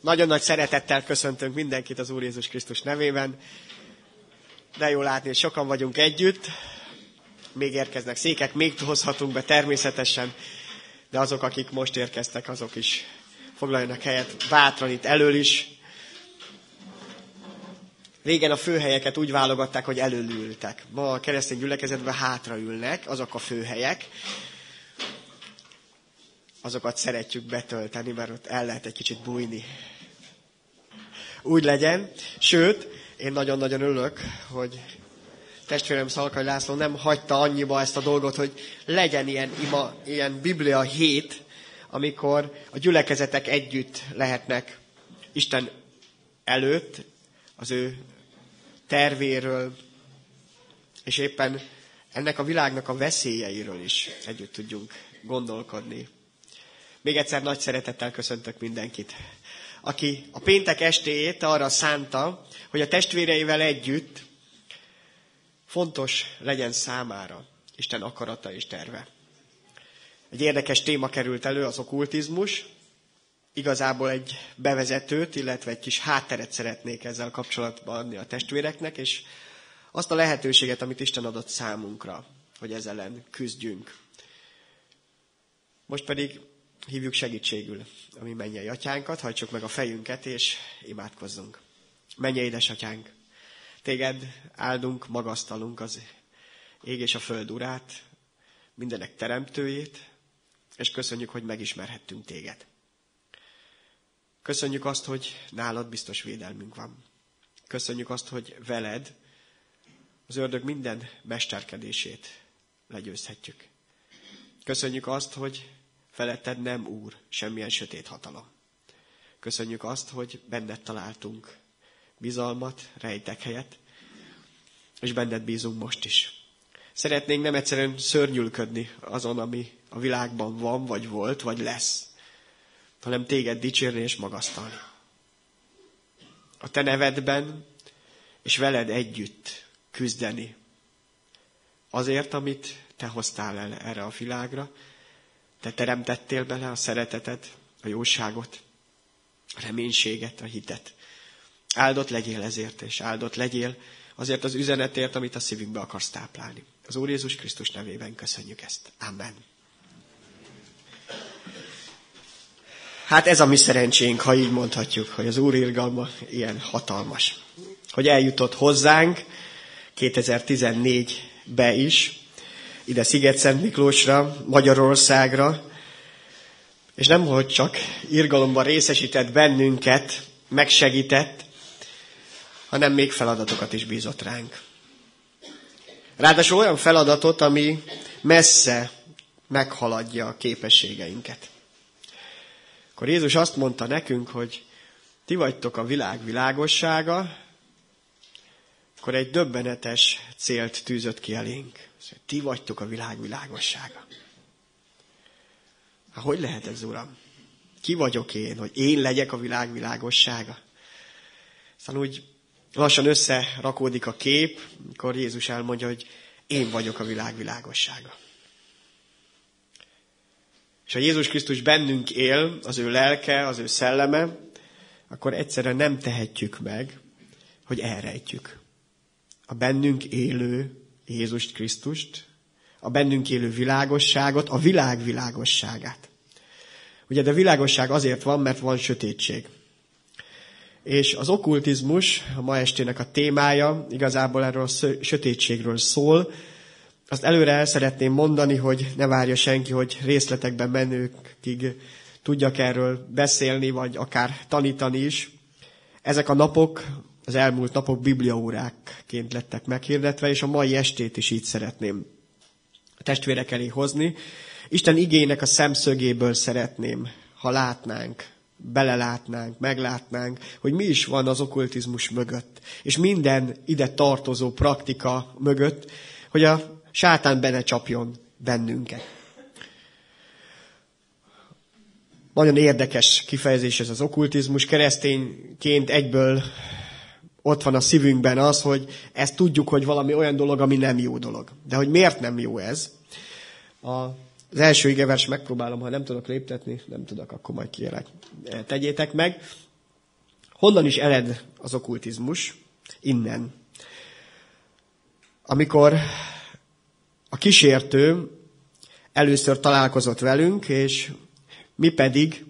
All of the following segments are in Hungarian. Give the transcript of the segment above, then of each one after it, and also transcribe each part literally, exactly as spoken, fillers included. Nagyon nagy szeretettel köszöntünk mindenkit az Úr Jézus Krisztus nevében. De jó látni, hogy sokan vagyunk együtt. Még érkeznek székek, még hozhatunk be természetesen, de azok, akik most érkeztek, azok is foglaljanak helyet bátran itt elől is. Régen a főhelyeket úgy válogatták, hogy elől ültek. Ma a keresztény gyülekezetben hátra ülnek, azok a főhelyek. Azokat szeretjük betölteni, mert ott el lehet egy kicsit bújni. Úgy legyen. Sőt, én nagyon-nagyon örülök, hogy testvérem Szalkai László nem hagyta annyiba ezt a dolgot, hogy legyen ilyen, ima, ilyen Biblia hét, amikor a gyülekezetek együtt lehetnek Isten előtt, az ő tervéről, és éppen ennek a világnak a veszélyeiről is együtt tudjunk gondolkodni. Még egyszer nagy szeretettel köszöntök mindenkit, aki a péntek estéjét arra szánta, hogy a testvéreivel együtt fontos legyen számára Isten akarata és terve. Egy érdekes téma került elő, az okkultizmus. Igazából egy bevezetőt, illetve egy kis hátteret szeretnék ezzel kapcsolatban adni a testvéreknek, és azt a lehetőséget, amit Isten adott számunkra, hogy ezzel ellen küzdjünk. Most pedig hívjuk segítségül a mi mennyei atyánkat, hajtsuk meg a fejünket, és imádkozzunk. Mennyei édesatyánk, téged áldunk, magasztalunk, az ég és a föld urát, mindenek teremtőjét, és köszönjük, hogy megismerhettünk téged. Köszönjük azt, hogy nálad biztos védelmünk van. Köszönjük azt, hogy veled az ördög minden mesterkedését legyőzhetjük. Köszönjük azt, hogy feletted nem úr semmilyen sötét hatalom. Köszönjük azt, hogy benned találtunk bizalmat, rejtek helyet, és benned bízunk most is. Szeretnénk nem egyszerűen szörnyülködni azon, ami a világban van, vagy volt, vagy lesz, hanem téged dicsérni és magasztalni. A te nevedben, és veled együtt küzdeni. Azért, amit te hoztál el erre a világra, te teremtettél bele a szeretetet, a jóságot, a reménységet, a hitet. Áldott legyél ezért, és áldott legyél azért az üzenetért, amit a szívünkbe akarsz táplálni. Az Úr Jézus Krisztus nevében köszönjük ezt. Amen. Hát ez a mi szerencsénk, ha így mondhatjuk, hogy az Úr irgalma ilyen hatalmas. Hogy eljutott hozzánk kétezer-tizennégybe is, ide Sziget-Szent Miklósra, Magyarországra, és nem hogy csak irgalomban részesített bennünket, megsegített, hanem még feladatokat is bízott ránk. Ráadásul olyan feladatot, ami messze meghaladja a képességeinket. Akkor Jézus azt mondta nekünk, hogy ti vagytok a világ világossága, akkor egy döbbenetes célt tűzött ki elénk. Ti vagytok a világ világossága. Hát hogy lehet ez, Uram? Ki vagyok én, hogy én legyek a világ világossága? Szóval úgy lassan összerakódik a kép, amikor Jézus elmondja, hogy én vagyok a világ világossága. És ha Jézus Krisztus bennünk él, az ő lelke, az ő szelleme, akkor egyszerűen nem tehetjük meg, hogy elrejtjük. A bennünk élő Jézus Krisztust, a bennünk élő világosságot, a világ világosságát. Ugye, de világosság azért van, mert van sötétség. És az okkultizmus, a ma estének a témája, igazából erről a sötétségről szól. Azt előre el szeretném mondani, hogy ne várja senki, hogy részletekben menőkig tudjak erről beszélni, vagy akár tanítani is. Ezek a napok, az elmúlt napok bibliaórákként lettek meghirdetve, és a mai estét is így szeretném a testvérek elé hozni. Isten igének a szemszögéből szeretném, ha látnánk, belelátnánk, meglátnánk, hogy mi is van az okkultizmus mögött, és minden ide tartozó praktika mögött, hogy a sátán benne csapjon bennünket. Nagyon érdekes kifejezés ez az okkultizmus. Keresztényként egyből ott van a szívünkben az, hogy ezt tudjuk, hogy valami olyan dolog, ami nem jó dolog. De hogy miért nem jó ez? Az első igevers megpróbálom, ha nem tudok léptetni, nem tudok, akkor majd kérlek, tegyétek meg. Honnan is ered az okkultizmus? Innen. Amikor a kísértő először találkozott velünk, és mi pedig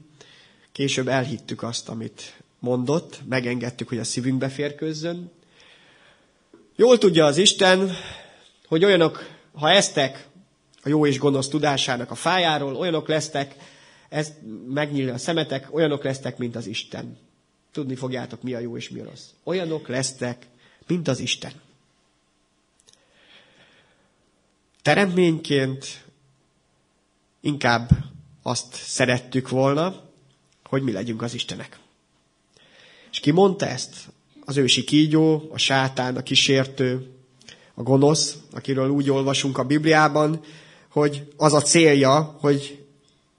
később elhittük azt, amit mondott, megengedtük, hogy a szívünkbe férkőzzön. Jól tudja az Isten, hogy olyanok, ha eztek a jó és gonosz tudásának a fájáról, olyanok lesztek, ez megnyílja a szemetek, olyanok lesztek, mint az Isten. Tudni fogjátok, mi a jó és mi a rossz. Olyanok lesztek, mint az Isten. Teremtményként inkább azt szerettük volna, hogy mi legyünk az Istenek. És ki mondta ezt? Az ősi kígyó, a sátán, a kísértő, a gonosz, akiről úgy olvasunk a Bibliában, hogy az a célja, hogy,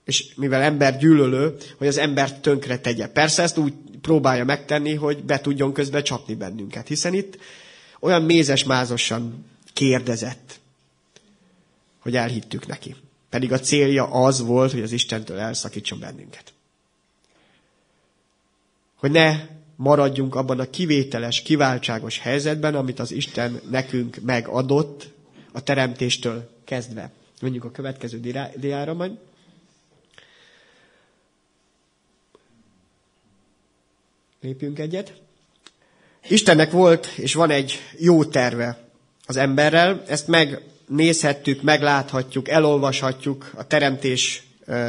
és mivel ember gyűlölő, hogy az embert tönkre tegye. Persze ezt úgy próbálja megtenni, hogy be tudjon közbe csapni bennünket, hiszen itt olyan mézes-mázosan kérdezett, hogy elhittük neki. Pedig a célja az volt, hogy az Istentől elszakítson bennünket. Hogy ne maradjunk abban a kivételes, kiváltságos helyzetben, amit az Isten nekünk megadott a teremtéstől kezdve. Mondjuk a következő diára majd. Lépjünk egyet. Istennek volt és van egy jó terve az emberrel. Ezt megnézhettük, megláthatjuk, elolvashatjuk a teremtés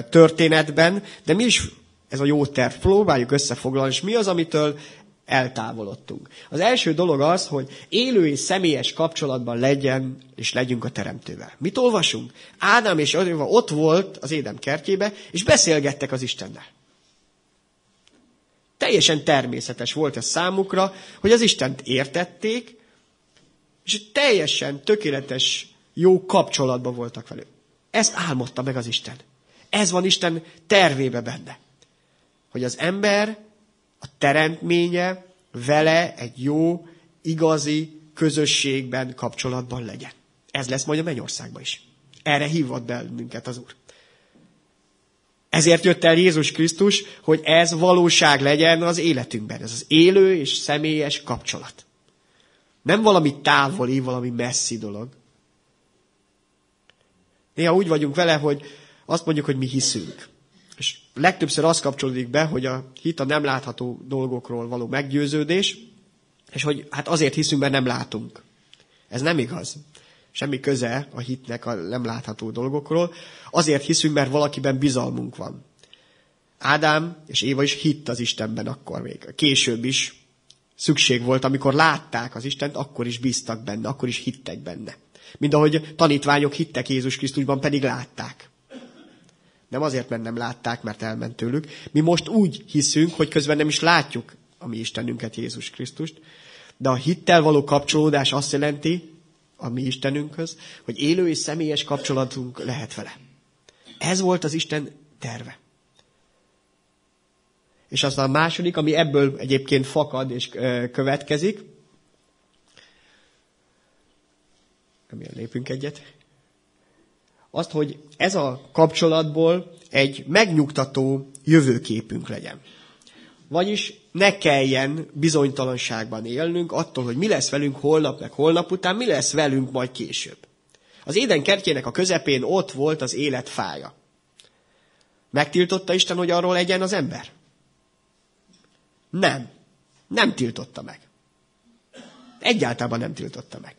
történetben, de mi is ez a jó terv, próbáljuk összefoglalni, és mi az, amitől eltávolodtunk. Az első dolog az, hogy élő és személyes kapcsolatban legyen, és legyünk a teremtővel. Mit olvasunk? Ádám és Éva ott volt az Éden kertjébe, és beszélgettek az Istennel. Teljesen természetes volt ez számukra, hogy az Istent értették, és teljesen tökéletes, jó kapcsolatban voltak velük. Ezt álmodta meg az Isten. Ez van Isten tervébe benne. Hogy az ember, a teremtménye vele egy jó, igazi közösségben, kapcsolatban legyen. Ez lesz majd a mennyországban is. Erre hívott bennünket az Úr. Ezért jött el Jézus Krisztus, hogy ez valóság legyen az életünkben. Ez az élő és személyes kapcsolat. Nem valami távoli, valami messzi dolog. Néha úgy vagyunk vele, hogy azt mondjuk, hogy mi hiszünk. És legtöbbször az kapcsolódik be, hogy a hit a nem látható dolgokról való meggyőződés, és hogy hát azért hiszünk, mert nem látunk. Ez nem igaz. Semmi köze a hitnek a nem látható dolgokról. Azért hiszünk, mert valakiben bizalmunk van. Ádám és Éva is hitt az Istenben akkor még. Később is szükség volt, amikor látták az Istent, akkor is bíztak benne, akkor is hittek benne. Mind ahogy tanítványok hittek Jézus Krisztusban, pedig látták. Nem azért, mert nem látták, mert elment tőlük. Mi most úgy hiszünk, hogy közben nem is látjuk a mi Istenünket, Jézus Krisztust. De a hittel való kapcsolódás azt jelenti a mi Istenünkhöz, hogy élő és személyes kapcsolatunk lehet vele. Ez volt az Isten terve. És aztán a második, ami ebből egyébként fakad és következik. Remélem, lépünk egyet. Azt, hogy ez a kapcsolatból egy megnyugtató jövőképünk legyen. Vagyis ne kelljen bizonytalanságban élnünk attól, hogy mi lesz velünk holnap, meg holnap után, mi lesz velünk majd később. Az Éden kertjének a közepén ott volt az élet fája. Megtiltotta Isten, hogy arról legyen az ember? Nem. Nem tiltotta meg. Egyáltalán nem tiltotta meg.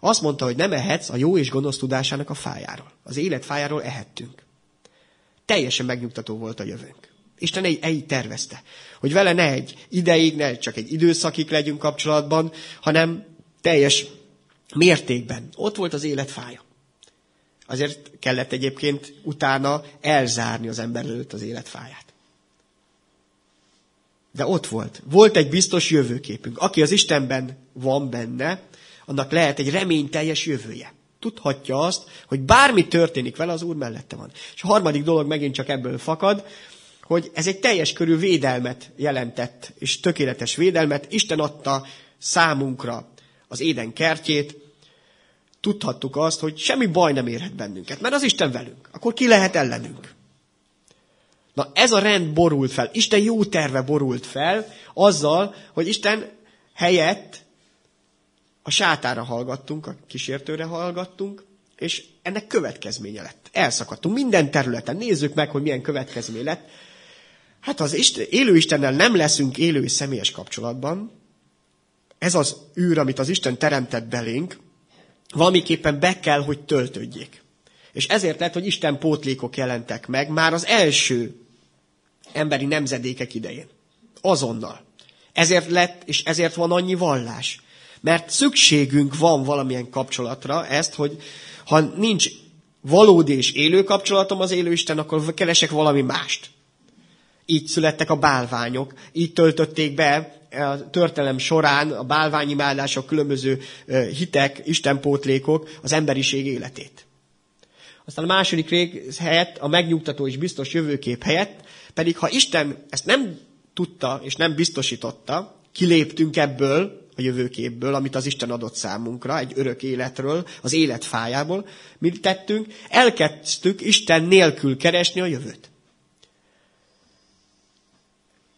Azt mondta, hogy nem ehetsz a jó és gonosz tudásának a fájáról. Az élet fájáról ehettünk. Teljesen megnyugtató volt a jövőnk. Isten így tervezte, hogy vele ne egy ideig, ne csak egy időszakig legyünk kapcsolatban, hanem teljes mértékben. Ott volt az élet fája. Azért kellett egyébként utána elzárni az ember előtt az élet fáját. De ott volt. Volt egy biztos jövőképünk. Aki az Istenben van benne, annak lehet egy reményteljes jövője. Tudhatja azt, hogy bármi történik vele, az Úr mellette van. És a harmadik dolog megint csak ebből fakad, hogy ez egy teljes körű védelmet jelentett, és tökéletes védelmet. Isten adta számunkra az Éden kertjét. Tudhattuk azt, hogy semmi baj nem érhet bennünket, mert az Isten velünk. Akkor ki lehet ellenünk? Na ez a rend borult fel. Isten jó terve borult fel azzal, hogy Isten helyett a Sátánra hallgattunk, a kísértőre hallgattunk, és ennek következménye lett. Elszakadtunk minden területen. Nézzük meg, hogy milyen következmény lett. Hát az Isten, élő Istennel nem leszünk élő és személyes kapcsolatban. Ez az űr, amit az Isten teremtett belénk, valamiképpen be kell, hogy töltődjék. És ezért lett, hogy Isten pótlékok jelentek meg már az első emberi nemzedékek idején. Azonnal. Ezért lett, és ezért van annyi vallás. Mert szükségünk van valamilyen kapcsolatra, ezt, hogy ha nincs valódi és élő kapcsolatom az élő Isten, akkor keresek valami mást. Így születtek a bálványok, így töltötték be a történelem során a bálványimádások, különböző hitek, istenpótlékok az emberiség életét. Aztán a második rész helyett, a megnyugtató és biztos jövőkép helyett, pedig ha Isten ezt nem tudta és nem biztosította, kiléptünk ebből a jövőképből, amit az Isten adott számunkra, egy örök életről, az élet fájából, mit tettünk, elkezdtük Isten nélkül keresni a jövőt.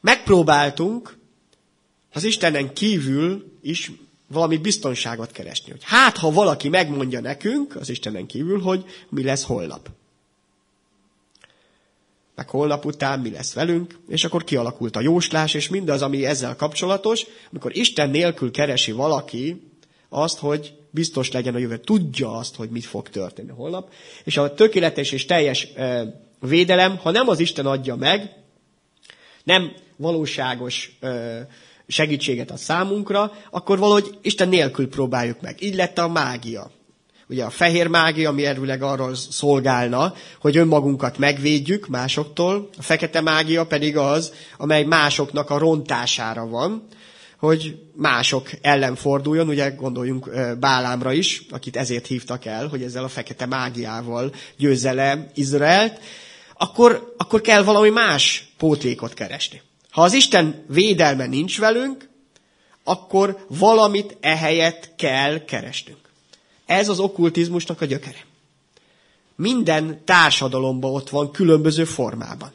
Megpróbáltunk az Istenen kívül is valami biztonságot keresni. Hogy hát, ha valaki megmondja nekünk az Istenen kívül, hogy mi lesz holnap. Meg holnap után mi lesz velünk, és akkor kialakult a jóslás, és mindaz, ami ezzel kapcsolatos, amikor Isten nélkül keresi valaki azt, hogy biztos legyen a jövő, tudja azt, hogy mit fog történni holnap. És a tökéletes és teljes védelem, ha nem az Isten adja meg, nem valóságos segítséget ad számunkra, akkor valahogy Isten nélkül próbáljuk meg. Így lett a mágia. Ugye a fehér mágia, ami erőleg arról szolgálna, hogy önmagunkat megvédjük másoktól, a fekete mágia pedig az, amely másoknak a rontására van, hogy mások ellen forduljon, ugye gondoljunk Bálámra is, akit ezért hívtak el, hogy ezzel a fekete mágiával győzze le Izraelt, akkor, akkor kell valami más pótlékot keresni. Ha az Isten védelme nincs velünk, akkor valamit ehelyett kell keresnünk. Ez az okkultizmusnak a gyökere. Minden társadalomban ott van, különböző formában.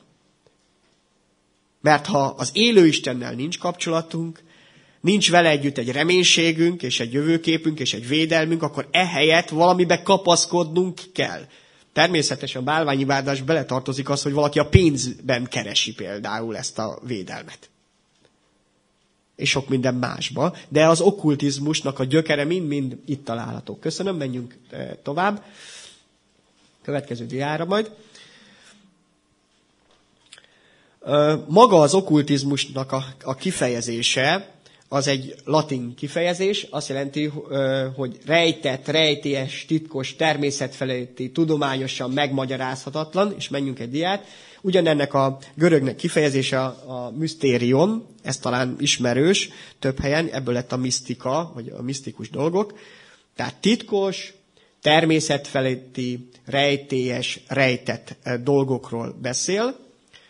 Mert ha az élő Istennel nincs kapcsolatunk, nincs vele együtt egy reménységünk, és egy jövőképünk, és egy védelmünk, akkor ehelyett valamibe kapaszkodnunk kell. Természetesen a bálványimádás beletartozik az, hogy valaki a pénzben keresi például ezt a védelmet. És sok minden másba. De az okkultizmusnak a gyökere mind-mind itt található. Köszönöm, menjünk tovább. Következő diára majd. Maga az okkultizmusnak a kifejezése, az egy latin kifejezés, azt jelenti, hogy rejtett, rejtélyes, titkos, természetfeletti, tudományosan megmagyarázhatatlan, és menjünk egy diát. Ugyanennek a görögnek kifejezése a misztérion, ez talán ismerős több helyen, ebből lett a misztika, vagy a misztikus dolgok. Tehát titkos, természetfeletti, rejtélyes, rejtett dolgokról beszél.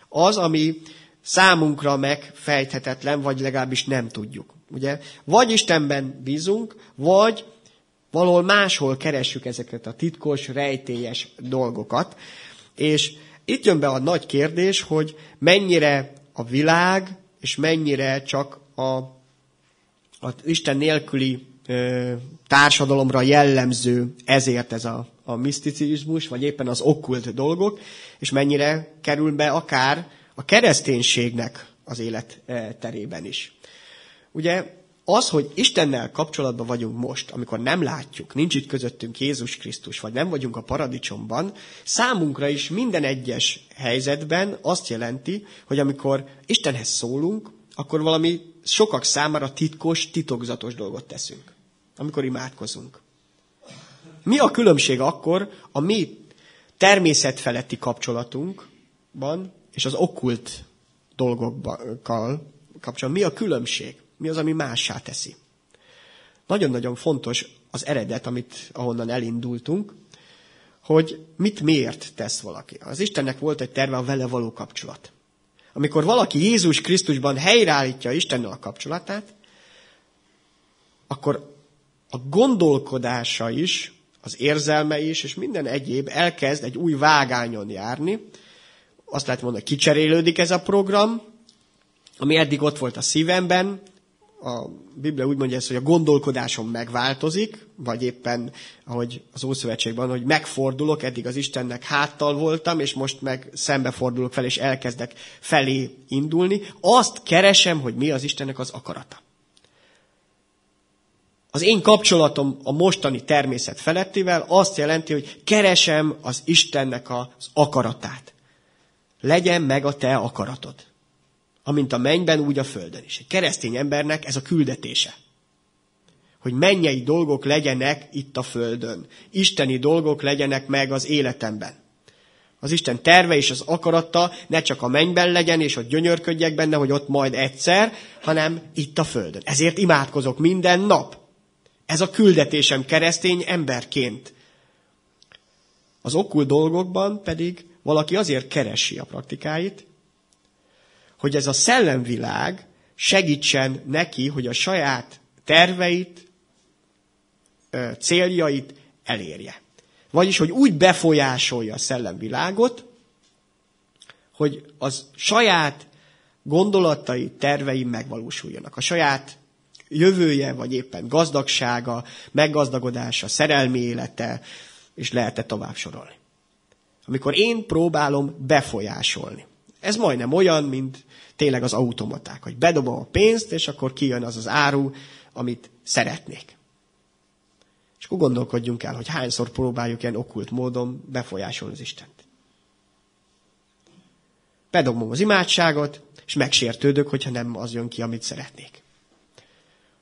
Az, ami számunkra megfejthetetlen, vagy legalábbis nem tudjuk. Ugye? Vagy Istenben bízunk, vagy valahol máshol keressük ezeket a titkos, rejtélyes dolgokat. És itt jön be a nagy kérdés, hogy mennyire a világ, és mennyire csak a, a Isten nélküli ö, társadalomra jellemző ezért ez a, a miszticizmus, vagy éppen az okkult dolgok, és mennyire kerül be akár a kereszténységnek az élet terében is. Ugye az, hogy Istennel kapcsolatban vagyunk most, amikor nem látjuk, nincs itt közöttünk Jézus Krisztus, vagy nem vagyunk a paradicsomban, számunkra is minden egyes helyzetben azt jelenti, hogy amikor Istenhez szólunk, akkor valami sokak számára titkos, titokzatos dolgot teszünk, amikor imádkozunk. Mi a különbség akkor a mi természetfeletti kapcsolatunkban, és az okkult dolgokkal kapcsolatban mi a különbség? Mi az, ami mássá teszi? Nagyon-nagyon fontos az eredet, amit ahonnan elindultunk, hogy mit miért tesz valaki. Az Istennek volt egy terve, a vele való kapcsolat. Amikor valaki Jézus Krisztusban helyreállítja Istennel a kapcsolatát, akkor a gondolkodása is, az érzelme is, és minden egyéb elkezd egy új vágányon járni, azt lehet mondani, hogy kicserélődik ez a program, ami eddig ott volt a szívemben. A Biblia úgy mondja ezt, hogy a gondolkodásom megváltozik, vagy éppen, ahogy az Ószövetségben, hogy megfordulok, eddig az Istennek háttal voltam, és most meg szembefordulok fel, és elkezdek felé indulni. Azt keresem, hogy mi az Istennek az akarata. Az én kapcsolatom a mostani természet felettivel azt jelenti, hogy keresem az Istennek az akaratát. Legyen meg a te akaratod. Amint a mennyben, úgy a földön is. Egy keresztény embernek ez a küldetése. Hogy mennyei dolgok legyenek itt a földön. Isteni dolgok legyenek meg az életemben. Az Isten terve és az akarata ne csak a mennyben legyen, és ott gyönyörködjek benne, hogy ott majd egyszer, hanem itt a földön. Ezért imádkozok minden nap. Ez a küldetésem keresztény emberként. Az okkult dolgokban pedig valaki azért keresi a praktikáit, hogy ez a szellemvilág segítsen neki, hogy a saját terveit, céljait elérje. Vagyis, hogy úgy befolyásolja a szellemvilágot, hogy az saját gondolatai, tervei megvalósuljanak. A saját jövője, vagy éppen gazdagsága, meggazdagodása, szerelmi élete, és lehet-e tovább sorolni. Amikor én próbálom befolyásolni. Ez majdnem olyan, mint tényleg az automaták, hogy bedobom a pénzt, és akkor kijön az az áru, amit szeretnék. És akkor gondolkodjunk el, hogy hányszor próbáljuk ilyen okkult módon befolyásolni az Istent. Bedobom az imádságot, és megsértődök, hogyha nem az jön ki, amit szeretnék.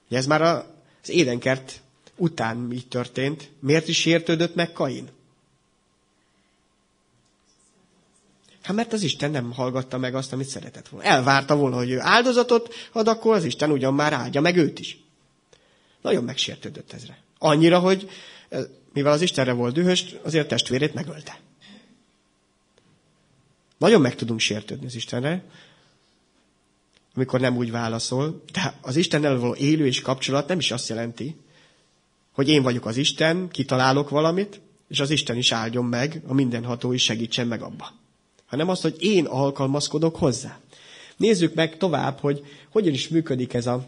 Ugye ez már az Édenkert után így történt. Miért is sértődött meg Kain? Hát mert az Isten nem hallgatta meg azt, amit szeretett volna. Elvárta volna, hogy ő áldozatot ad, akkor az Isten ugyan már áldja meg őt is. Nagyon megsértődött ezre. Annyira, hogy mivel az Istenre volt dühös, azért testvérét megölte. Nagyon meg tudunk sértődni az Istenre, amikor nem úgy válaszol. De az Istennel való élő és kapcsolat nem is azt jelenti, hogy én vagyok az Isten, kitalálok valamit, és az Isten is áldjon meg, a mindenható is segítsen meg abba. Hanem azt, hogy én alkalmazkodok hozzá. Nézzük meg tovább, hogy hogyan is működik ez a...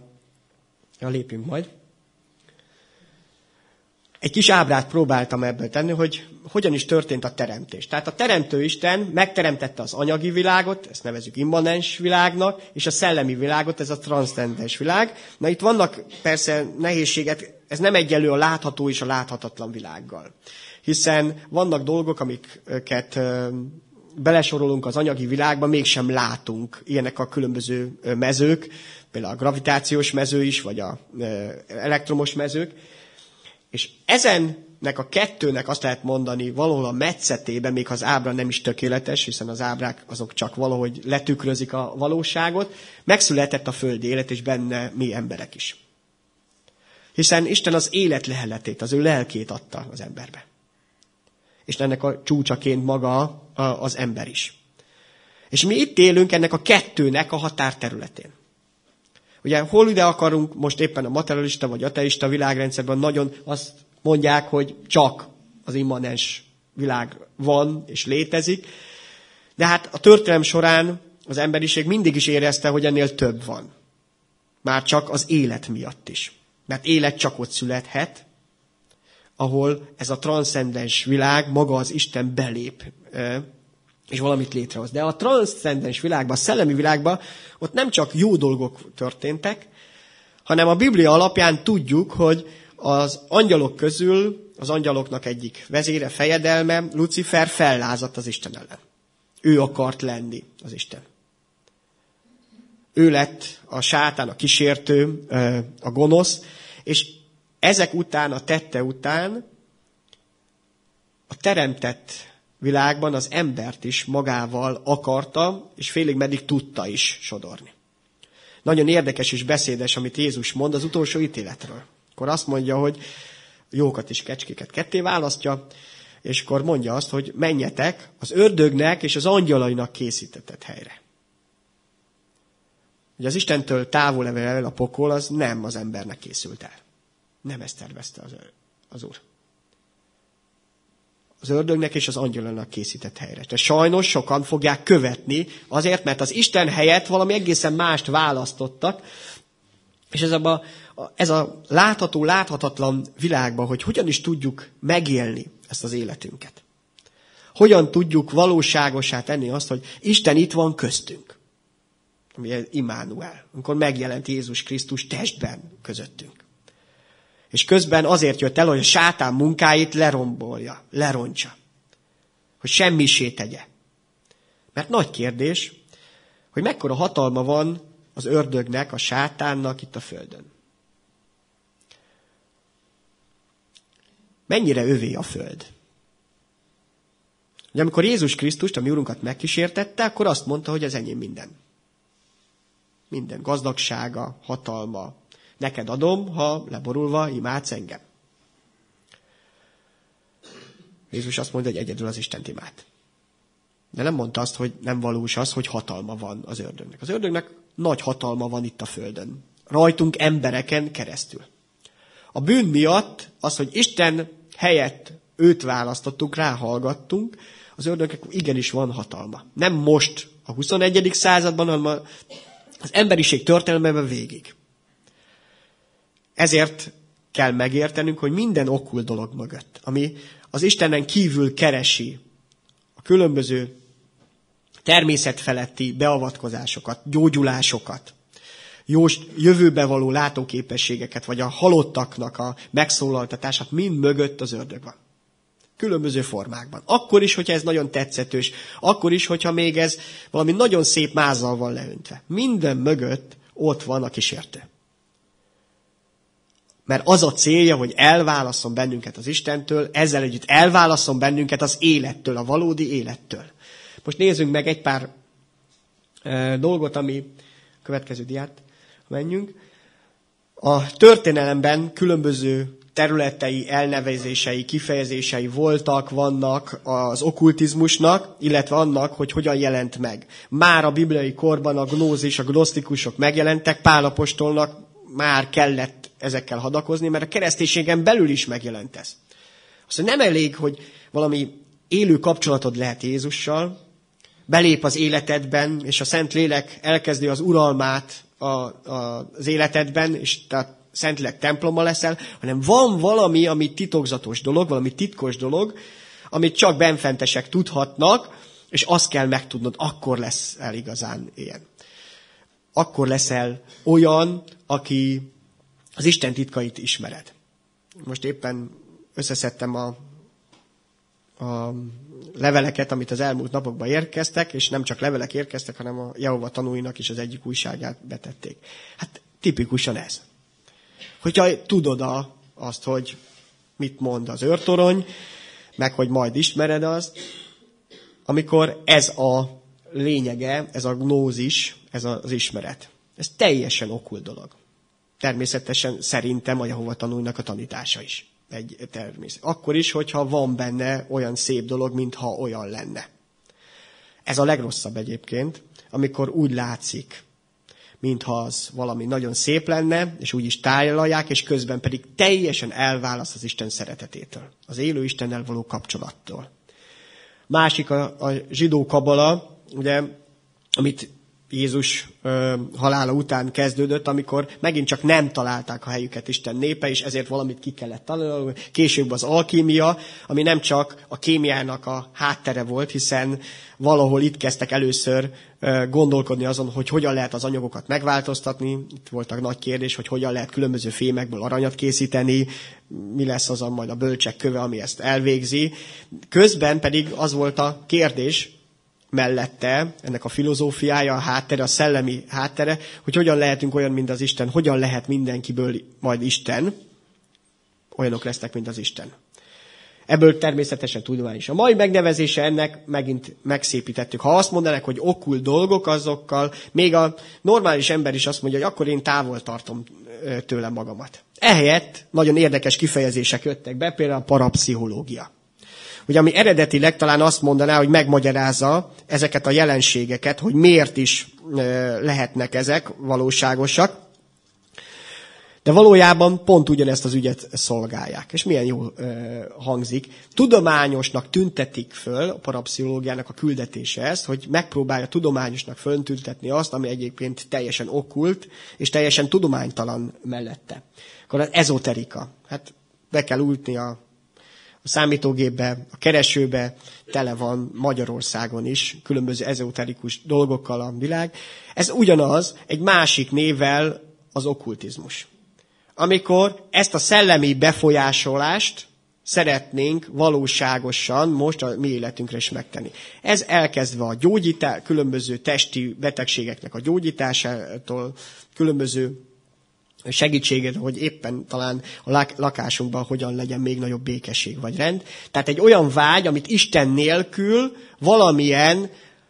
Ja, lépjünk majd. Egy kis ábrát próbáltam ebből tenni, hogy hogyan is történt a teremtés. Tehát a teremtő Isten megteremtette az anyagi világot, ezt nevezzük immanens világnak, és a szellemi világot, ez a transzcendens világ. Na itt vannak persze nehézségek, ez nem egyenlő a látható és a láthatatlan világgal. Hiszen vannak dolgok, amiket... belesorolunk az anyagi világba, mégsem látunk. Ilyenek a különböző mezők, például a gravitációs mező is, vagy az elektromos mezők. És ezennek a kettőnek azt lehet mondani, valahol a metszetében, még ha az ábra nem is tökéletes, hiszen az ábrák azok csak valahogy letükrözik a valóságot, megszületett a földi élet, és benne mi emberek is. Hiszen Isten az élet leheletét, az ő lelkét adta az emberbe. És ennek a csúcsaként maga az ember is. És mi itt élünk ennek a kettőnek a határterületén. Ugye hol ide akarunk, most éppen a materialista vagy ateista világrendszerben nagyon azt mondják, hogy csak az immanens világ van és létezik, de hát a történelem során az emberiség mindig is érezte, hogy ennél több van. Már csak az élet miatt is. Mert élet csak ott születhet, ahol ez a transzcendens világ, maga az Isten belép, és valamit létrehoz. De a transzcendens világban, a szellemi világban, ott nem csak jó dolgok történtek, hanem a Biblia alapján tudjuk, hogy az angyalok közül, az angyaloknak egyik vezére, fejedelme, Lucifer fellázadt az Isten ellen. Ő akart lenni az Isten. Ő lett a sátán, a kísértő, a gonosz, és ezek után, a tette után a teremtett világban az embert is magával akarta, és félig meddig tudta is sodorni. Nagyon érdekes és beszédes, amit Jézus mond az utolsó ítéletről. Akkor azt mondja, hogy jókat és kecskéket ketté választja, és akkor mondja azt, hogy menjetek az ördögnek és az angyalainak készítetett helyre. Ugye az Istentől távol levő a pokol, az nem az embernek készült el. Nem ezt tervezte az, az Úr. az ördögnek és az angyalnak készített helyre. De sajnos sokan fogják követni, azért, mert az Isten helyett valami egészen mást választottak, és ez a, ez a látható, láthatatlan világban, hogy hogyan is tudjuk megélni ezt az életünket. Hogyan tudjuk valóságosá tenni azt, hogy Isten itt van köztünk. Ami Immanuel, amikor megjelent Jézus Krisztus testben közöttünk. És közben azért jött el, hogy a sátán munkáit lerombolja, lerontsa. Hogy semmisé tegye. Mert nagy kérdés, hogy mekkora hatalma van az ördögnek, a sátánnak itt a földön. Mennyire övé a föld? Ugye amikor Jézus Krisztust, a mi Urunkat megkísértette, akkor azt mondta, hogy az enyém minden. Minden gazdagsága, hatalma. Neked adom, ha leborulva imádsz engem. Jézus azt mondja, hogy egyedül az Istent imád. De nem mondta azt, hogy nem valós az, hogy hatalma van az ördögnek. Az ördögnek nagy hatalma van itt a földön. Rajtunk embereken keresztül. A bűn miatt az, hogy Isten helyett őt választottuk, ráhallgattunk, az ördögnek igenis van hatalma. Nem most a huszonegyedik században, hanem az emberiség történelmében végig. Ezért kell megértenünk, hogy minden okkult dolog mögött, ami az Istenen kívül keresi a különböző természetfeletti beavatkozásokat, gyógyulásokat, jó jövőbe való látóképességeket, vagy a halottaknak a megszólaltatását, mind mögött az ördög van. Különböző formákban. Akkor is, hogyha ez nagyon tetszetős, akkor is, hogyha még ez valami nagyon szép mázzal van leöntve. Minden mögött ott van a kísértő. Mert az a célja, hogy elválasszon bennünket az Istentől, ezzel együtt elválasszon bennünket az élettől, a valódi élettől. Most nézzünk meg egy pár e, dolgot, ami következő diát menjünk. A történelemben különböző területei, elnevezései, kifejezései voltak, vannak az okkultizmusnak, illetve annak, hogy hogyan jelent meg. Már a bibliai korban a gnózis, a gnostikusok megjelentek, Pál apostolnak már kellett ezekkel hadakozni, mert a kereszténységen belül is megjelent ez. Azt mondja, nem elég, hogy valami élő kapcsolatod lehet Jézussal, belép az életedben, és a Szentlélek elkezdi az uralmát a, a, az életedben, és te a Szentlélek temploma leszel, hanem van valami, ami titokzatos dolog, valami titkos dolog, amit csak benfentesek tudhatnak, és azt kell megtudnod, akkor leszel igazán ilyen. Akkor leszel olyan, aki az Isten titkait ismered. Most éppen összeszedtem a, a leveleket, amit az elmúlt napokban érkeztek, és nem csak levelek érkeztek, hanem a Jehova Tanúinak is az egyik újságát betették. Hát tipikusan ez. Hogyha tudod azt, hogy mit mond az őrtorony, meg hogy majd ismered azt, amikor ez a lényege, ez a gnózis, ez az ismeret. Ez teljesen okkult dolog. Természetesen szerintem a Jehova Tanúinak a tanítása is. Egy természet. Akkor is, hogyha van benne olyan szép dolog, mintha olyan lenne. Ez a legrosszabb egyébként, amikor úgy látszik, mintha az valami nagyon szép lenne, és úgy is tálalják, és közben pedig teljesen elválaszt az Isten szeretetétől. Az élő Istennel való kapcsolattól. Másik a, a zsidó kabala, ugye, amit Jézus ö, halála után kezdődött, amikor megint csak nem találták a helyüket Isten népe, és ezért valamit ki kellett találni. Később az alkímia, ami nem csak a kémiának a háttere volt, hiszen valahol itt kezdtek először ö, gondolkodni azon, hogy hogyan lehet az anyagokat megváltoztatni. Itt voltak nagy kérdés, hogy hogyan lehet különböző fémekből aranyat készíteni, mi lesz az a majd a bölcsek köve, ami ezt elvégzi. Közben pedig az volt a kérdés, mellette, ennek a filozófiája, a háttere, a szellemi háttere, hogy hogyan lehetünk olyan, mint az Isten, hogyan lehet mindenkiből majd Isten, olyanok lesznek, mint az Isten. Ebből természetesen tudományos. A mai megnevezése ennek megint megszépítettük. Ha azt mondanak, hogy okkult dolgok azokkal, még a normális ember is azt mondja, hogy akkor én távol tartom tőle magamat. Ehelyett nagyon érdekes kifejezések jöttek be, például a parapszichológia. Hogy ami eredetileg talán azt mondaná, hogy megmagyarázza ezeket a jelenségeket, hogy miért is lehetnek ezek valóságosak. De valójában pont ugyanezt az ügyet szolgálják. És milyen jól e, hangzik. Tudományosnak tüntetik föl, a parapszichológiának a küldetése ezt, hogy megpróbálja tudományosnak föntüntetni azt, ami egyébként teljesen okkult, és teljesen tudománytalan mellette. Akkor az ezoterika. Hát be kell ültni a, a számítógépbe, a keresőbe, tele van Magyarországon is különböző ezoterikus dolgokkal a világ. Ez ugyanaz, egy másik névvel az okkultizmus. Amikor ezt a szellemi befolyásolást szeretnénk valóságosan most a mi életünkre is megtenni. Ez elkezdve a gyógyítás, különböző testi betegségeknek a gyógyításától, különböző segítséget, hogy éppen talán a lakásunkban hogyan legyen még nagyobb békesség vagy rend. Tehát egy olyan vágy, amit Isten nélkül valamilyen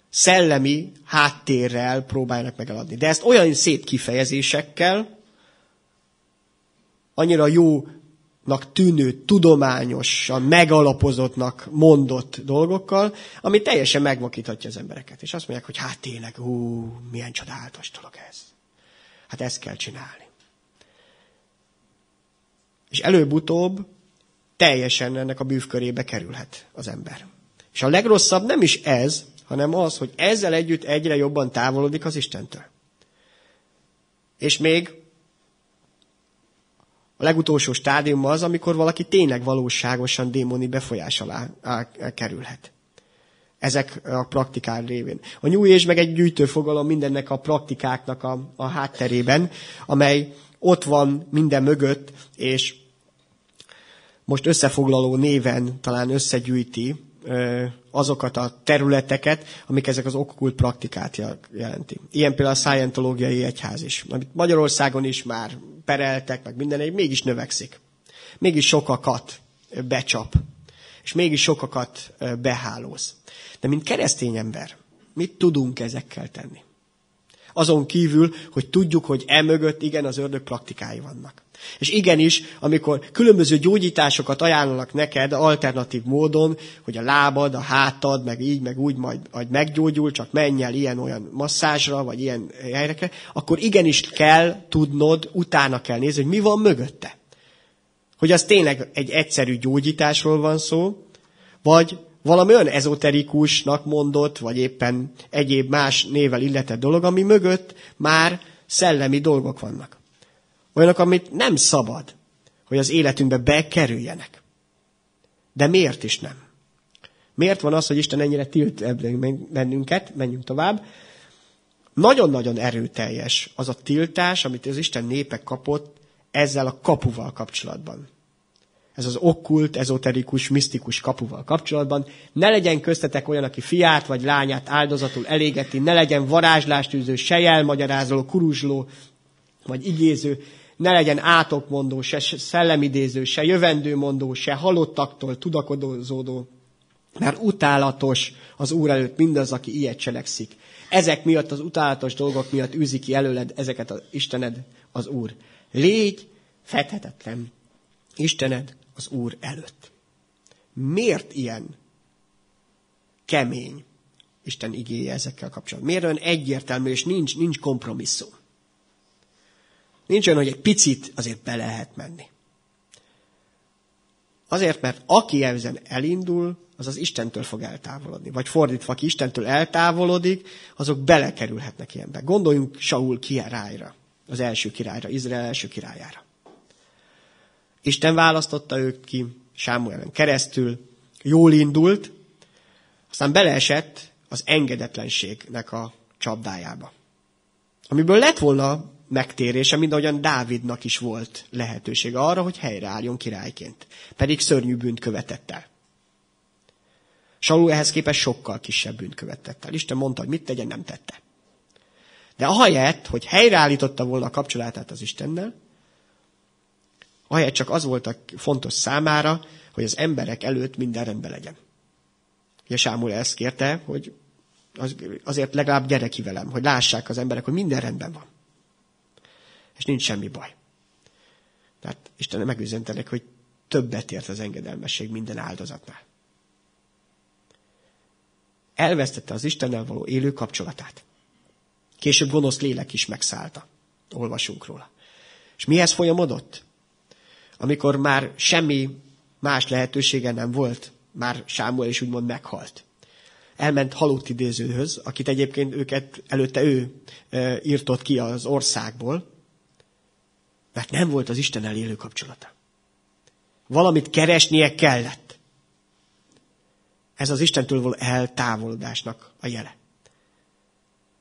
szellemi háttérrel próbálnak megeladni. De ezt olyan szép kifejezésekkel, annyira jónak tűnő, tudományosan, megalapozottnak mondott dolgokkal, ami teljesen megvakíthatja az embereket. És azt mondják, hogy hát tényleg, hú, milyen csodálatos dolog ez. Hát ezt kell csinálni. És előbb-utóbb teljesen ennek a bűvkörébe kerülhet az ember. És a legrosszabb nem is ez, hanem az, hogy ezzel együtt egyre jobban távolodik az Istentől. És még a legutolsó stádium az, amikor valaki tényleg valóságosan démoni befolyás alá kerülhet. Ezek a praktikák révén. A New Age meg egy gyűjtőfogalom mindennek a praktikáknak a, a hátterében, amely ott van minden mögött, és most összefoglaló néven talán összegyűjti azokat a területeket, amik ezek az okkult praktikát jelenti. Ilyen például a Scientológiai Egyház is, amit Magyarországon is már pereltek, meg minden, mégis növekszik. Mégis sokakat becsap, és mégis sokakat behálóz. De mint keresztény ember, mit tudunk ezekkel tenni? Azon kívül, hogy tudjuk, hogy e mögött igen, az ördög praktikái vannak. És igenis, amikor különböző gyógyításokat ajánlanak neked alternatív módon, hogy a lábad, a hátad, meg így, meg úgy majd, majd meggyógyul, csak menj el ilyen-olyan masszázsra, vagy ilyen helyekre, akkor igenis kell tudnod, utána kell nézni, hogy mi van mögötte. Hogy az tényleg egy egyszerű gyógyításról van szó, vagy valami olyan ezoterikusnak mondott, vagy éppen egyéb más névvel illetett dolog, ami mögött már szellemi dolgok vannak. Olyanok, amit nem szabad, hogy az életünkbe bekerüljenek. De miért is nem? Miért van az, hogy Isten ennyire tilt bennünket? Menjünk tovább. Nagyon-nagyon erőteljes az a tiltás, amit az Isten népe kapott ezzel a kapuval kapcsolatban. Ez az okkult, ezoterikus, misztikus kapuval kapcsolatban. Ne legyen köztetek olyan, aki fiát vagy lányát áldozatul elégeti, ne legyen varázslástűző, se jelmagyarázoló, kuruzsló, vagy igéző, ne legyen átokmondó, se szellemidéző, se jövendőmondó, se halottaktól tudakodózódó, mert utálatos az Úr előtt mindaz, aki ilyet cselekszik. Ezek miatt, az utálatos dolgok miatt űzi ki előled ezeket az Istened, az Úr. Légy fedhetetlen Istened az Úr előtt. Miért ilyen kemény Isten igéje ezekkel kapcsolatban? Miért olyan egyértelmű, és nincs, nincs kompromisszum? Nincs olyan, hogy egy picit azért be lehet menni. Azért, mert aki ezen elindul, az az Istentől fog eltávolodni. Vagy fordítva, aki Istentől eltávolodik, azok belekerülhetnek ilyenbe. Gondoljunk Saul királyra, az első királyra, Izrael első királyára. Isten választotta őt ki, Sámuelen keresztül, jól indult, aztán beleesett az engedetlenségnek a csapdájába. Amiből lett volna megtérése, mint ahogyan Dávidnak is volt lehetősége arra, hogy helyreálljon királyként. Pedig szörnyű bűnt követett el. Saul ehhez képest sokkal kisebb bűnt követett el. Isten mondta, hogy mit tegyen, nem tette. De ahelyett, hogy helyreállította volna a kapcsolatát az Istennel, ahelyett csak az volt a fontos számára, hogy az emberek előtt minden rendben legyen. Ugye Sámuel ezt kérte, hogy azért legalább gyere ki velem, hogy lássák az emberek, hogy minden rendben van. És nincs semmi baj. Tehát Isten megüzentelek, hogy többet ért az engedelmesség minden áldozatnál. Elvesztette az Istennel való élő kapcsolatát. Később gonosz lélek is megszállta. Olvasunk róla. És mihez folyamodott? Amikor már semmi más lehetősége nem volt, már Sámuel is úgymond meghalt. Elment halott idézőhöz, akit egyébként őket, előtte ő e, írtott ki az országból, mert nem volt az Istennel élő kapcsolata. Valamit keresnie kellett. Ez az Istentől való eltávolodásnak a jele.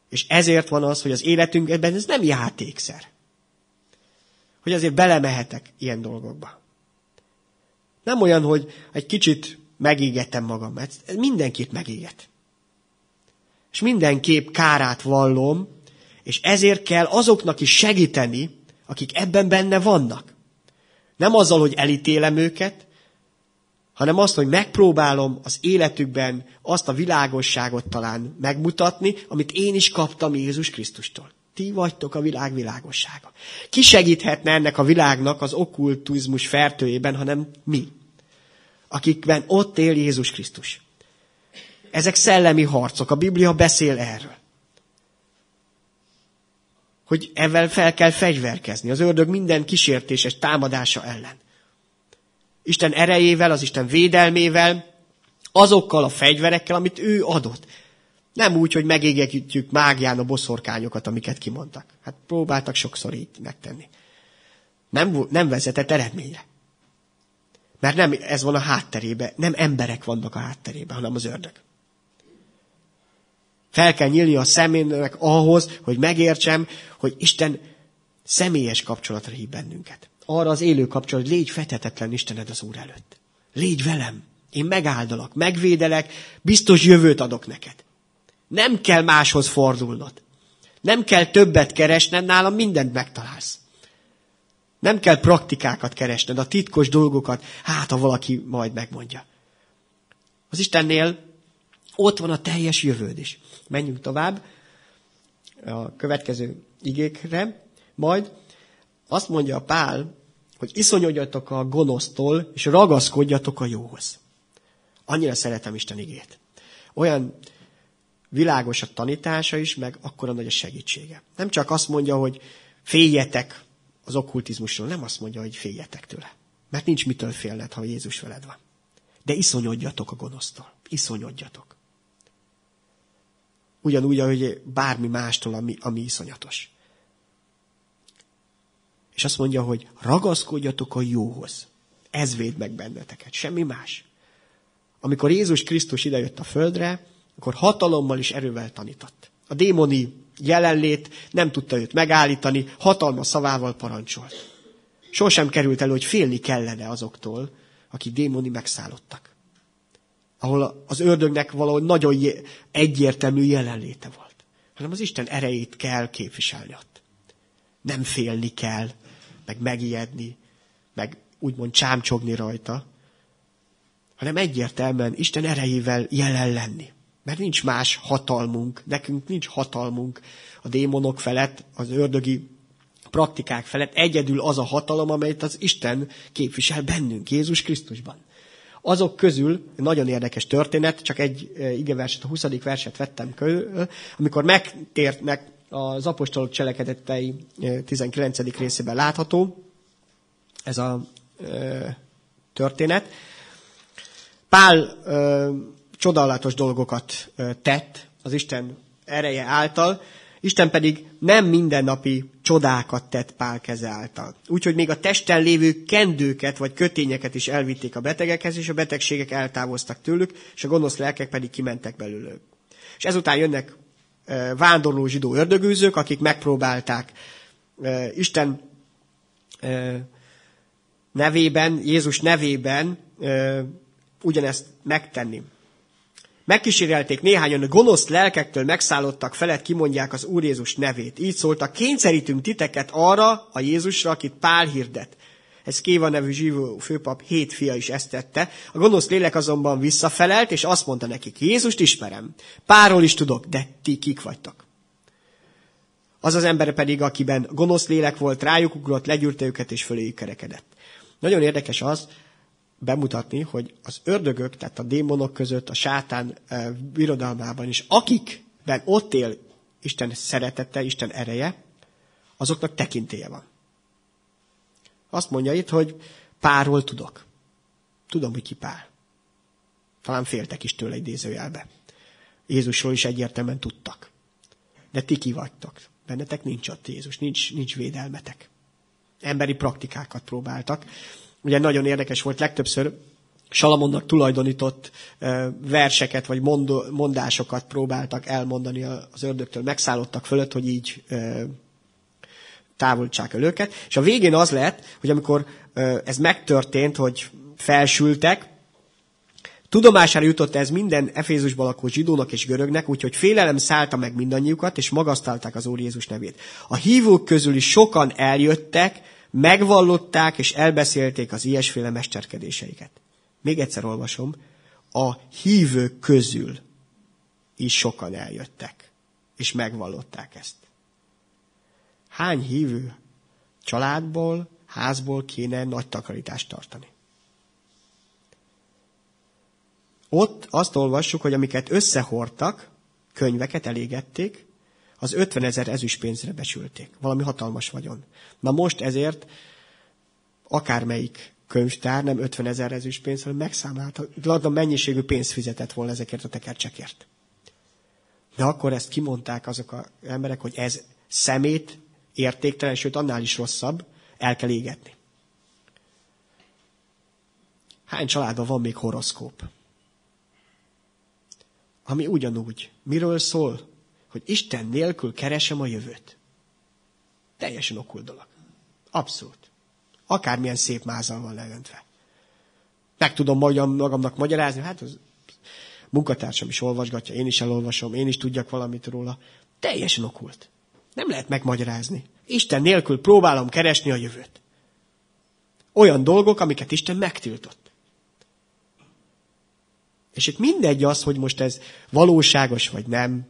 És ezért van az, hogy az életünkben ez nem játékszer. Hogy azért belemehetek ilyen dolgokba. Nem olyan, hogy egy kicsit megígettem magam. Ez mindenkit megíget. És mindenképp kárát vallom, és ezért kell azoknak is segíteni, akik ebben benne vannak. Nem azzal, hogy elítélem őket, hanem azt, hogy megpróbálom az életükben azt a világosságot talán megmutatni, amit én is kaptam Jézus Krisztustól. Ti vagytok a világ világossága. Ki segíthetne ennek a világnak az okkultizmus fertőjében, hanem mi, akikben ott él Jézus Krisztus. Ezek szellemi harcok. A Biblia beszél erről. Hogy ezzel fel kell fegyverkezni. Az ördög minden kísértéses támadása ellen. Isten erejével, az Isten védelmével, azokkal a fegyverekkel, amit ő adott. Nem úgy, hogy megégetjük mágián a boszorkányokat, amiket kimondtak. Hát próbáltak sokszor így megtenni. Nem, nem vezetett eredményre. Mert nem ez van a hátterében, nem emberek vannak a hátterében, hanem az ördög. Fel kell nyílni a szemének ahhoz, hogy megértsem, hogy Isten személyes kapcsolatra hív bennünket. Arra az élő kapcsolat, hogy légy fethetetlen Istened az Úr előtt. Légy velem, én megáldalak, megvédelek, biztos jövőt adok neked. Nem kell máshoz fordulnod. Nem kell többet keresned, nálam mindent megtalálsz. Nem kell praktikákat keresned, a titkos dolgokat, hát ha valaki majd megmondja. Az Istennél ott van a teljes jövőd is. Menjünk tovább a következő igékre. Majd azt mondja a Pál, hogy iszonyodjatok a gonosztól, és ragaszkodjatok a jóhoz. Annyira szeretem Isten igét. Olyan világos a tanítása is, meg akkora nagy a segítsége. Nem csak azt mondja, hogy féljetek az okkultizmusról, nem azt mondja, hogy féljetek tőle. Mert nincs mitől félned, ha Jézus veled van. De iszonyodjatok a gonosztól. Iszonyodjatok. Ugyanúgy, ahogy bármi mástól, ami, ami iszonyatos. És azt mondja, hogy ragaszkodjatok a jóhoz. Ez véd meg benneteket. Semmi más. Amikor Jézus Krisztus idejött a földre, akkor hatalommal és erővel tanított. A démoni jelenlét nem tudta őt megállítani, hatalma szavával parancsolt. Sosem került elő, hogy félni kellene azoktól, akik démoni megszállottak. Ahol az ördögnek valahogy nagyon egyértelmű jelenléte volt. Hanem az Isten erejét kell képviselni ott. Nem félni kell, meg megijedni, meg úgymond csámcsogni rajta, hanem egyértelműen Isten erejével jelen lenni. Mert nincs más hatalmunk, nekünk nincs hatalmunk a démonok felett, az ördögi praktikák felett. Egyedül az a hatalom, amelyet az Isten képvisel bennünk, Jézus Krisztusban. Azok közül, nagyon érdekes történet, csak egy igeverset, a huszadik verset vettem körül, amikor megtértnek az apostolok cselekedetei tizenkilencedik részében látható ez a történet. Pál csodálatos dolgokat tett az Isten ereje által, Isten pedig nem mindennapi csodákat tett Pál keze által. Úgyhogy még a testen lévő kendőket vagy kötényeket is elvitték a betegekhez, és a betegségek eltávoztak tőlük, és a gonosz lelkek pedig kimentek belőlük. És ezután jönnek vándorló zsidó ördögűzők, akik megpróbálták Isten nevében, Jézus nevében ugyanezt megtenni. Megkísérelték néhányan a gonosz lelkektől megszállottak felett, kimondják az Úr Jézus nevét. Így szóltak, kényszerítünk titeket arra a Jézusra, akit Pál hirdet. Ez Kéva nevű zsidó főpap hét fia is ezt tette. A gonosz lélek azonban visszafelelt, és azt mondta nekik, Jézust ismerem, Pálról is tudok, de ti kik vagytok. Az az ember pedig, akiben gonosz lélek volt, rájuk ugrott, legyűrte őket, és föléjük kerekedett. Nagyon érdekes az, bemutatni, hogy az ördögök, tehát a démonok között, a sátán e, birodalmában is, akikben ott él Isten szeretete, Isten ereje, azoknak tekintélye van. Azt mondja itt, hogy Pálról tudok. Tudom, hogy ki Pál. Talán féltek is tőle idézőjelbe. Jézusról is egyértelműen tudtak. De ti ki vagytok. Bennetek nincs ott Jézus, nincs, nincs védelmetek. Emberi praktikákat próbáltak. Ugye nagyon érdekes volt legtöbbször, Salamonnak tulajdonított verseket, vagy mondásokat próbáltak elmondani az ördögtől, megszállottak fölött, hogy így távolítsák el őket. És a végén az lett, hogy amikor ez megtörtént, hogy felsültek, tudomására jutott ez minden Efézusban lakó zsidónak és görögnek, úgyhogy félelem szállta meg mindannyiukat, és magasztalták az Úr Jézus nevét. A hívók közül is sokan eljöttek, megvallották, és elbeszélték az ilyesféle mesterkedéseiket. Még egyszer olvasom, a hívők közül is sokan eljöttek, és megvallották ezt. Hány hívő családból, házból kéne nagy takarítást tartani? Ott azt olvassuk, hogy amiket összehordtak, könyveket elégették, az ötvenezer ezüstpénzre becsülték. Valami hatalmas vagyon. Na most ezért akármelyik könyvtár nem ötvenezer ezüstpénz, hanem megszámálhatatlan mennyiségű pénzt fizetett volna ezekért a tekercsekért. De akkor ezt kimondták azok az emberek, hogy ez szemét, értéktelen, sőt annál is rosszabb, el kell égetni. Hány családban van még horoszkóp? Ami ugyanúgy, miről szól? Hogy Isten nélkül keresem a jövőt. Teljesen okkult dolog. Abszolút. Akármilyen szép mázal van leöntve. Meg tudom magamnak magyarázni, hát az munkatársam is olvasgatja, én is elolvasom, én is tudjak valamit róla. Teljesen okkult. Nem lehet megmagyarázni. Isten nélkül próbálom keresni a jövőt. Olyan dolgok, amiket Isten megtiltott. És itt mindegy az, hogy most ez valóságos vagy nem.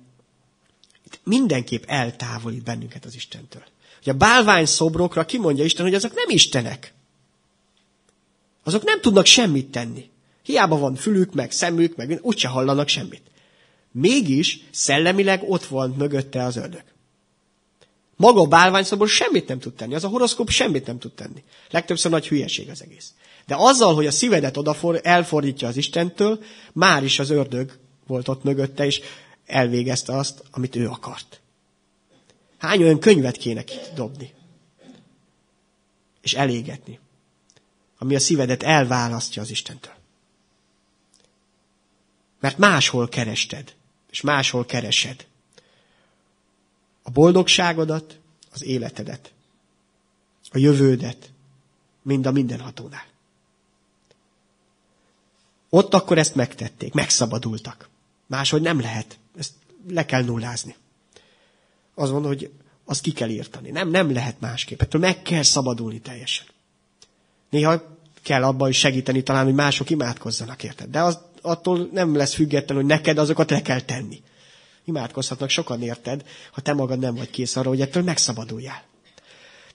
Itt mindenképp eltávolít bennünket az Istentől. Hogy a bálvány szobrokra kimondja Isten, hogy azok nem istenek. Azok nem tudnak semmit tenni. Hiába van fülük, meg szemük, meg úgyse hallanak semmit. Mégis szellemileg ott van mögötte az ördög. Maga a bálványszobor semmit nem tud tenni. Az a horoszkóp semmit nem tud tenni. Legtöbbször nagy hülyeség az egész. De azzal, hogy a szívedet odafor, elfordítja az Istentől, már is az ördög volt ott mögötte, és elvégezte azt, amit ő akart. Hány olyan könyvet kéne dobni? És elégetni. Ami a szívedet elválasztja az Istentől. Mert máshol kerested, és máshol keresed. A boldogságodat, az életedet, a jövődet, mind a mindenhatónál. Ott akkor ezt megtették, megszabadultak. Máshogy nem lehet, ezt le kell nullázni. Az van, hogy azt ki kell írtani. Nem, nem lehet másképp. Ettől meg kell szabadulni teljesen. Néha kell abban is segíteni talán, hogy mások imádkozzanak, érted? De az, attól nem lesz független, hogy neked azokat le kell tenni. Imádkozhatnak sokan, érted, ha te magad nem vagy kész arra, hogy ettől megszabaduljál.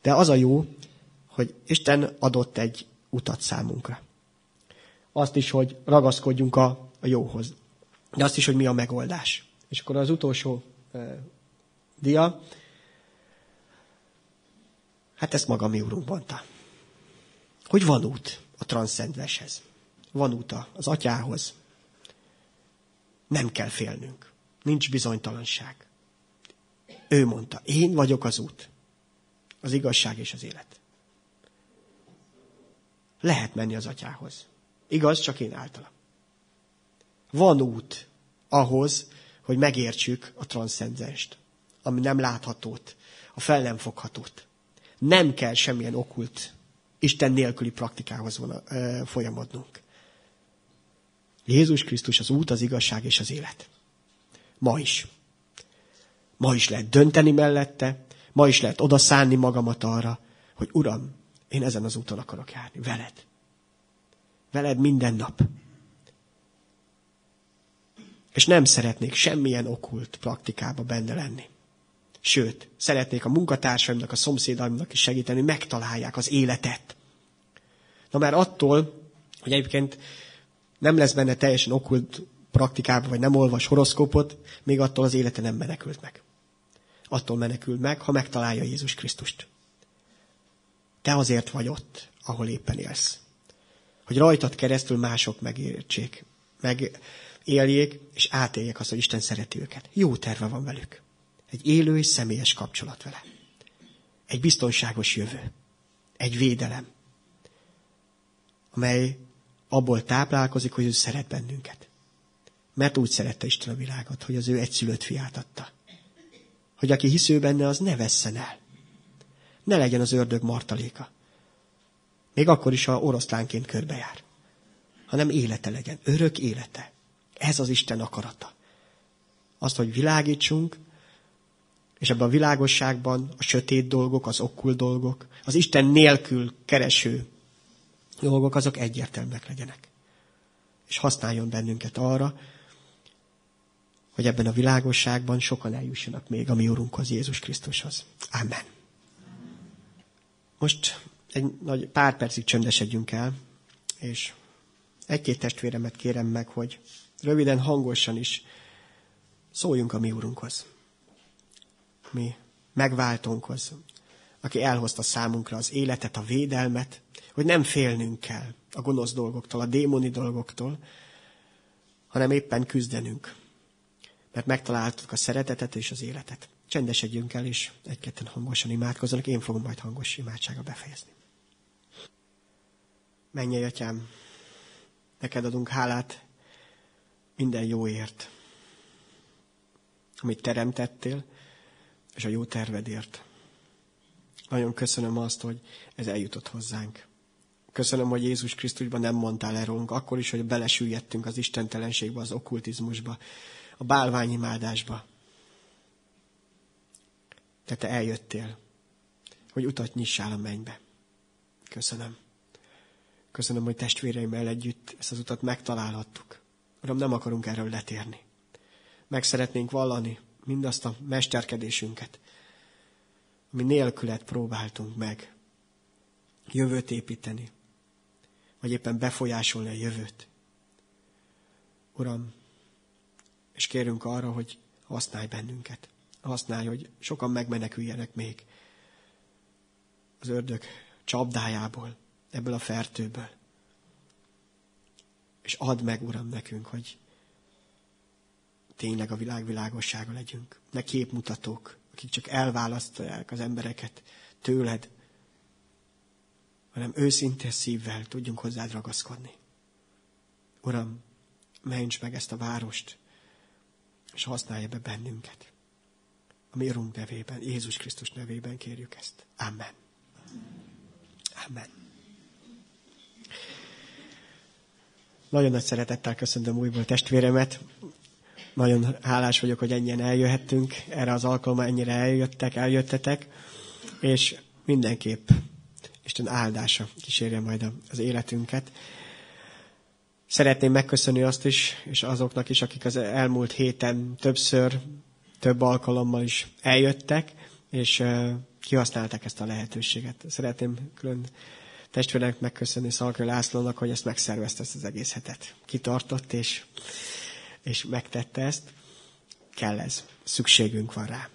De az a jó, hogy Isten adott egy utat számunkra. Azt is, hogy ragaszkodjunk a, a jóhoz. De azt is, hogy mi a megoldás. És akkor az utolsó eh, dia, hát ezt maga mi úrunk mondta. Hogy van út a transzcendenshez. Van út az atyához. Nem kell félnünk. Nincs bizonytalanság. Ő mondta, én vagyok az út. Az igazság és az élet. Lehet menni az atyához. Igaz, csak én általam. Van út ahhoz, hogy megértsük a transzcendenst, ami nem láthatót, a fel nem foghatót. Nem kell semmilyen okkult, Isten nélküli praktikához folyamodnunk. Jézus Krisztus az út, az igazság és az élet. Ma is. Ma is lehet dönteni mellette, ma is lehet odaszánni magamat arra, hogy Uram, én ezen az úton akarok járni. Veled. Veled minden nap. És nem szeretnék semmilyen okkult praktikába benne lenni. Sőt, szeretnék a munkatársaimnak, a szomszédaimnak is segíteni, hogy megtalálják az életet. Na már attól, hogy egyébként nem lesz benne teljesen okkult praktikába, vagy nem olvas horoszkópot, még attól az élete nem menekült meg. Attól menekül meg, ha megtalálja Jézus Krisztust. Te azért vagy ott, ahol éppen élsz. Hogy rajtad keresztül mások megértsék, megéljék, és átéljék azt, hogy Isten szereti őket. Jó terve van velük. Egy élő és személyes kapcsolat vele. Egy biztonságos jövő. Egy védelem, amely abból táplálkozik, hogy ő szeret bennünket. Mert úgy szerette Isten a világot, hogy az ő egyszülött fiát adta. Hogy aki hisz benne, az ne vesszen el. Ne legyen az ördög martaléka. Még akkor is, ha oroszlánként körbejár. Hanem élete legyen, örök élete. Ez az Isten akarata. Azt, hogy világítsunk, és ebben a világosságban a sötét dolgok, az okkult dolgok, az Isten nélkül kereső dolgok, azok egyértelműek legyenek. És használjon bennünket arra, hogy ebben a világosságban sokan eljussanak még a mi Urunkhoz, Jézus Krisztushoz. Amen. Most egy nagy pár percig csöndesedjünk el, és egy-két testvéremet kérem meg, hogy röviden, hangosan is szóljunk a mi Urunkhoz. Mi megváltónkhoz, aki elhozta számunkra az életet, a védelmet, hogy nem félnünk kell a gonosz dolgoktól, a démoni dolgoktól, hanem éppen küzdenünk, mert megtaláltuk a szeretetet és az életet. Csendesedjünk el, és egy-ketten hangosan imádkozzanak, én fogom majd hangos imádsága befejezni. Mennyei Atyám, neked adunk hálát minden jóért, amit teremtettél, és a jó tervedért. Nagyon köszönöm azt, hogy ez eljutott hozzánk. Köszönöm, hogy Jézus Krisztusban nem mondtál erről, akkor is, hogy belesüllyedtünk az istentelenségbe, az okkultizmusba, a bálványimádásba. De te eljöttél, hogy utat nyissál a mennybe. Köszönöm. Köszönöm, hogy testvéreimmel együtt ezt az utat megtalálhattuk. Uram, nem akarunk erről letérni. Meg szeretnénk vallani mindazt a mesterkedésünket, ami nélkület próbáltunk meg jövőt építeni, vagy éppen befolyásolni a jövőt. Uram, és kérünk arra, hogy használj bennünket. Használj, hogy sokan megmeneküljenek még az ördög csapdájából, ebből a fertőből. És add meg, Uram, nekünk, hogy tényleg a világ világossága legyünk. Ne képmutatók, akik csak elválasztják az embereket tőled, hanem őszinte szívvel tudjunk hozzád ragaszkodni. Uram, mentsd meg ezt a várost, és használj be bennünket. A mi Urunk nevében, Jézus Krisztus nevében kérjük ezt. Amen. Amen. Nagyon nagy szeretettel köszöntöm újból testvéremet. Nagyon hálás vagyok, hogy ennyien eljöhettünk, erre az alkalommal ennyire eljöttek, eljöttetek, és mindenképp Isten áldása kísérje majd az életünket. Szeretném megköszönni azt is, és azoknak is, akik az elmúlt héten többször, több alkalommal is eljöttek, és kihasználták ezt a lehetőséget. Szeretném külön testvérnek megköszönni Szalkai Lászlónak, hogy ezt megszervezte, ezt az egész hetet. Kitartott, és... és megtette ezt, kell ez. Szükségünk van rá.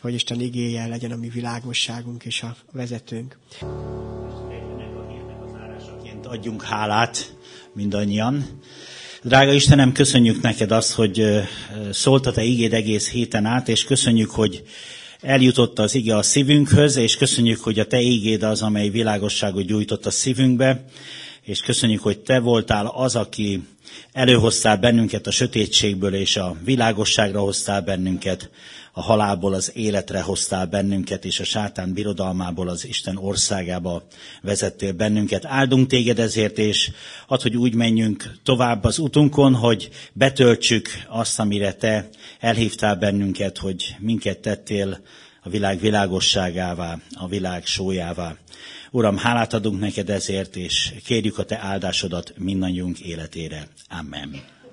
Hogy Isten igéje legyen a mi világosságunk és a vezetőnk. Adjunk hálát mindannyian. Drága Istenem, köszönjük neked azt, hogy szólt a te igéd egész héten át, és köszönjük, hogy eljutott az ige a szívünkhöz, és köszönjük, hogy a te igéd az, amely világosságot gyújtott a szívünkbe, és köszönjük, hogy te voltál az, aki előhoztál bennünket a sötétségből, és a világosságra hoztál bennünket, a halálból az életre hoztál bennünket, és a Sátán birodalmából az Isten országába vezettél bennünket. Áldunk téged ezért, és add, hogy úgy menjünk tovább az utunkon, hogy betöltsük azt, amire te elhívtál bennünket, hogy minket tettél a világ világosságává, a világ sójává. Uram, hálát adunk neked ezért, és kérjük a te áldásodat mindannyiunk életére. Amen.